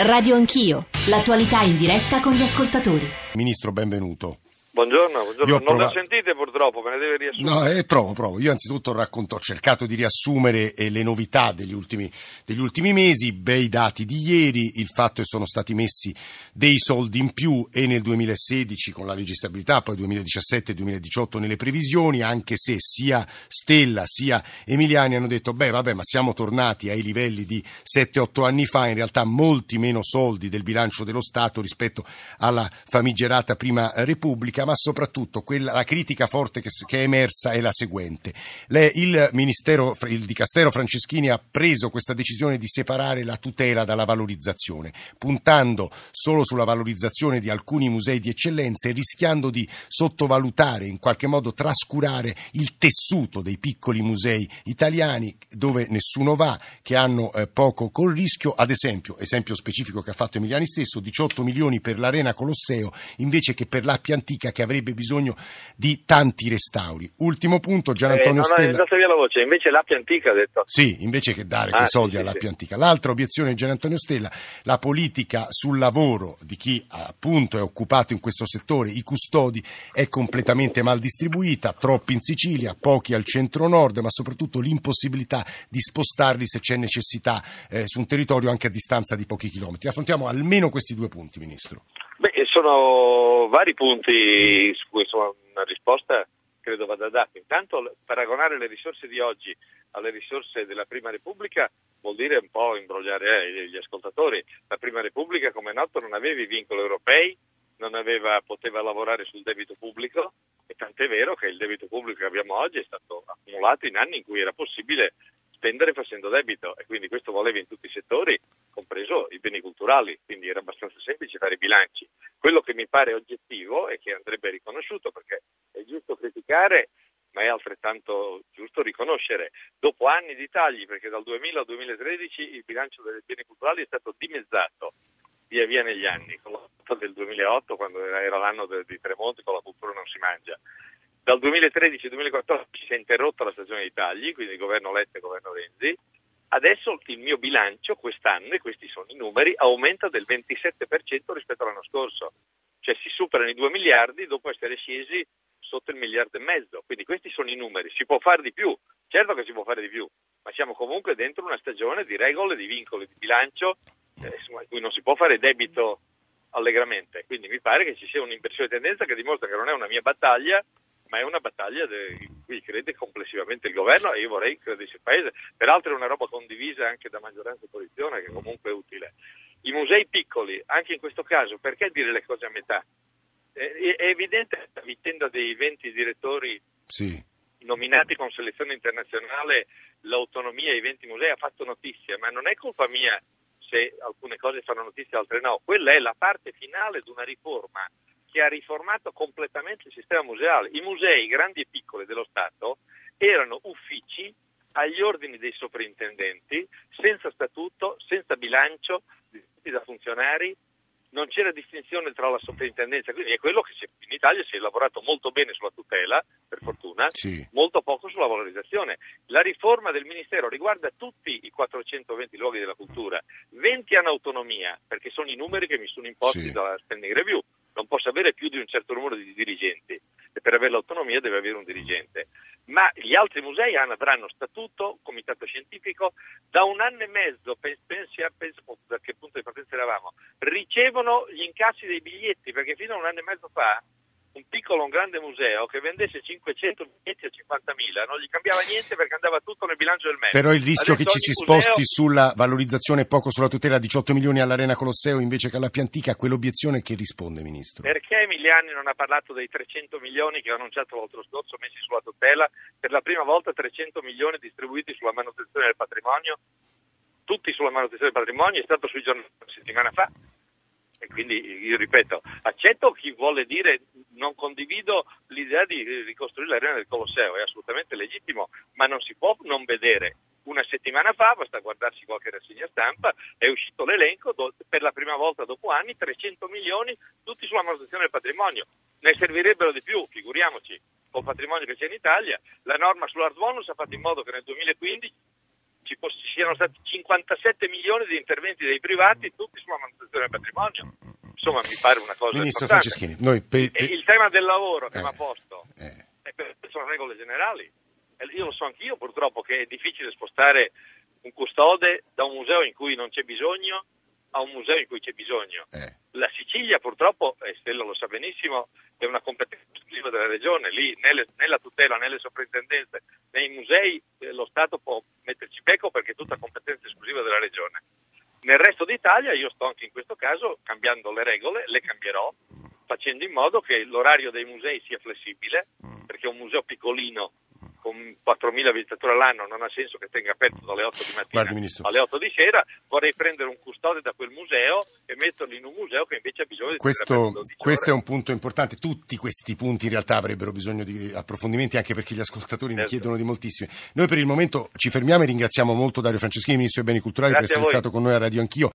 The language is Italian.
Radio Anch'io, l'attualità in diretta con gli ascoltatori. Ministro, benvenuto. Buongiorno. Non la sentite purtroppo, me ne deve riassumere. No, provo. Io anzitutto ho cercato di riassumere le novità degli ultimi mesi, bei dati di ieri, il fatto che sono stati messi dei soldi in più e nel 2016 con la legge di stabilità, poi 2017 e 2018 nelle previsioni, anche se sia Stella sia Emiliani hanno detto ma siamo tornati ai livelli di 7-8 anni fa, in realtà molti meno soldi del bilancio dello Stato rispetto alla famigerata Prima Repubblica. Ma soprattutto la critica forte che è emersa è la seguente. Il Dicastero Franceschini ha preso questa decisione di separare la tutela dalla valorizzazione, puntando solo sulla valorizzazione di alcuni musei di eccellenza e rischiando di sottovalutare, in qualche modo trascurare il tessuto dei piccoli musei italiani dove nessuno va, che hanno poco col rischio. Ad esempio specifico che ha fatto Emiliani stesso, 18 milioni per l'Arena Colosseo invece che per l'Appia Antica, che avrebbe bisogno di tanti restauri. Ultimo punto, Gian Antonio Stella. Date via la voce, invece l'Appia Antica ha detto. Sì, invece che dare quei soldi all'Appia Antica. L'altra obiezione di Gian Antonio Stella, la politica sul lavoro di chi appunto è occupato in questo settore, i custodi, è completamente mal distribuita, troppi in Sicilia, pochi al centro-nord, ma soprattutto l'impossibilità di spostarli se c'è necessità su un territorio anche a distanza di pochi chilometri. Affrontiamo almeno questi due punti, Ministro. Sono vari punti su cui una risposta credo vada data. Intanto paragonare le risorse di oggi alle risorse della Prima Repubblica vuol dire un po' imbrogliare gli ascoltatori. La Prima Repubblica, come è noto, non aveva i vincoli europei, poteva lavorare sul debito pubblico, e tant'è vero che il debito pubblico che abbiamo oggi è stato accumulato in anni in cui era possibile spendere facendo debito, e quindi questo valeva in tutti i settori, compreso i beni culturali, quindi era abbastanza semplice fare i bilanci. Quello che mi pare oggettivo e che andrebbe riconosciuto, perché è giusto criticare, ma è altrettanto giusto riconoscere, dopo anni di tagli, perché dal 2000 al 2013 il bilancio dei beni culturali è stato dimezzato via via negli anni, con l'anno del 2008, quando era l'anno di Tremonti, con la cultura non si mangia. Dal 2013 al 2014 si è interrotta la stagione dei tagli, quindi il governo Letta e il governo Renzi. Adesso il mio bilancio quest'anno, e questi sono i numeri, aumenta del 27% rispetto all'anno scorso. Cioè si superano i 2 miliardi dopo essere scesi sotto il 1,5 miliardi. Quindi questi sono i numeri. Si può fare di più, certo che si può fare di più, ma siamo comunque dentro una stagione di regole, di vincoli, di bilancio, in cui non si può fare debito allegramente. Quindi mi pare che ci sia un'inversione di tendenza che dimostra che non è una mia battaglia, ma è una battaglia in cui crede complessivamente il governo, e io vorrei che credesse il Paese. Peraltro è una roba condivisa anche da maggioranza e opposizione, che comunque è utile. I musei piccoli, anche in questo caso, perché dire le cose a metà? È evidente la vicenda dei 20 direttori nominati con selezione internazionale, l'autonomia ai 20 musei ha fatto notizia, ma non è colpa mia se alcune cose fanno notizia, altre no. Quella è la parte finale di una riforma che ha riformato completamente il sistema museale. I musei, grandi e piccoli, dello Stato erano uffici agli ordini dei sovrintendenti, senza statuto, senza bilancio, da funzionari, non c'era distinzione tra la sovrintendenza. Quindi è quello che in Italia si è lavorato molto bene sulla tutela, per fortuna, molto poco sulla valorizzazione. La riforma del Ministero riguarda tutti i 420 luoghi della cultura. 20 hanno autonomia, perché sono i numeri che mi sono imposti dalla Standing Review. Non posso avere più di un certo numero di dirigenti, e per avere l'autonomia deve avere un dirigente. Ma gli altri musei avranno statuto, comitato scientifico. Da un anno e mezzo, penso da che punto di partenza eravamo, ricevono gli incassi dei biglietti, perché fino a un anno e mezzo fa un piccolo o un grande museo che vendesse 500 biglietti a 50.000 non gli cambiava niente, perché andava tutto nel bilancio del MES. Però il rischio che ci si sposti sulla valorizzazione e poco sulla tutela, 18 milioni all'Arena Colosseo invece che alla Pia Antica, quell'obiezione che risponde, Ministro? Perché Emiliani non ha parlato dei 300 milioni che ho annunciato l'altro scorso messi sulla tutela, per la prima volta 300 milioni distribuiti sulla manutenzione del patrimonio, tutti sulla manutenzione del patrimonio? È stato sui giornali una settimana fa. E quindi io ripeto, accetto chi vuole dire non condivido l'idea di ricostruire l'Arena del Colosseo, è assolutamente legittimo, ma non si può non vedere. Una settimana fa, basta guardarsi qualche rassegna stampa, è uscito l'elenco, per la prima volta dopo anni, 300 milioni tutti sulla manutenzione del patrimonio. Ne servirebbero di più, figuriamoci, col patrimonio che c'è in Italia. La norma sull'art bonus ha fatto in modo che nel 2015 siano stati 57 milioni di interventi dei privati, tutti sulla manutenzione del patrimonio. Insomma, mi pare una cosa Ministro importante. Franceschini, il tema del lavoro che mi ha posto sono regole generali. Io lo so anch'io, purtroppo, che è difficile spostare un custode da un museo in cui non c'è bisogno a un museo in cui c'è bisogno. La Sicilia, purtroppo, e Stella lo sa benissimo, è una competenza esclusiva della regione. Lì, nella tutela, nelle soprintendenze, nei musei, lo Stato può metterci becco perché è tutta competenza esclusiva della regione. Nel resto d'Italia, io sto anche in questo caso cambiando le regole, le cambierò, facendo in modo che l'orario dei musei sia flessibile, perché un museo piccolino con 4.000 visitatori all'anno non ha senso che tenga aperto dalle 8 di mattina alle 8 di sera. Vorrei prendere un custode da quel museo e metterlo in un museo che invece ha bisogno di questo è un punto importante. Tutti questi punti in realtà avrebbero bisogno di approfondimenti, anche perché gli ascoltatori ne chiedono di moltissimi. Noi per il momento ci fermiamo e ringraziamo molto Dario Franceschini, Ministro dei Beni Culturali, per essere stato con noi a Radio Anch'io.